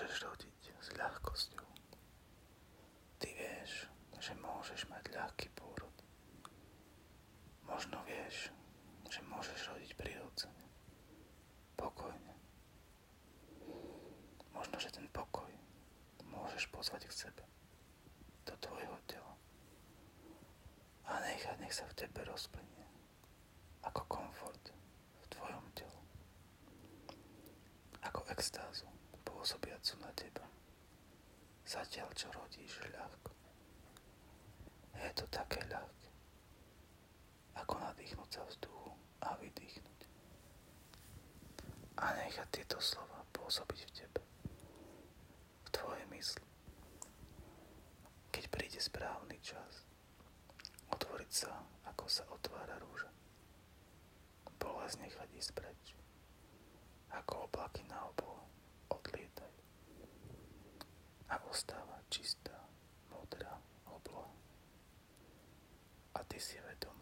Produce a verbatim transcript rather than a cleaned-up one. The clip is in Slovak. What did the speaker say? môžeš rodiť s ľahkosťou. Ty vieš, že môžeš mať ľahký pôrod. Možno vieš, že môžeš rodiť prirodzene, pokojne. Možno, že ten pokoj môžeš pozvať k sebe, do tvojho tela. A nechať, nech sa v tebe rozplynie ako komfort v tvojom telu. Ako extázu pôsobiacu na teba, zatiaľ čo rodíš ľahko. Je to také ľahké, ako nadýchnúť sa vzduchu a vydýchnuť. A nechať tieto slova pôsobiť v tebe, v tvojej mysli. Keď príde správny čas, otvoriť sa, ako sa otvára rúža. Bolesť nechať ísť preč, ako oblaky na oblohu. Odlietaj a ostáva čistá, modrá obloha. A ty si vedomý.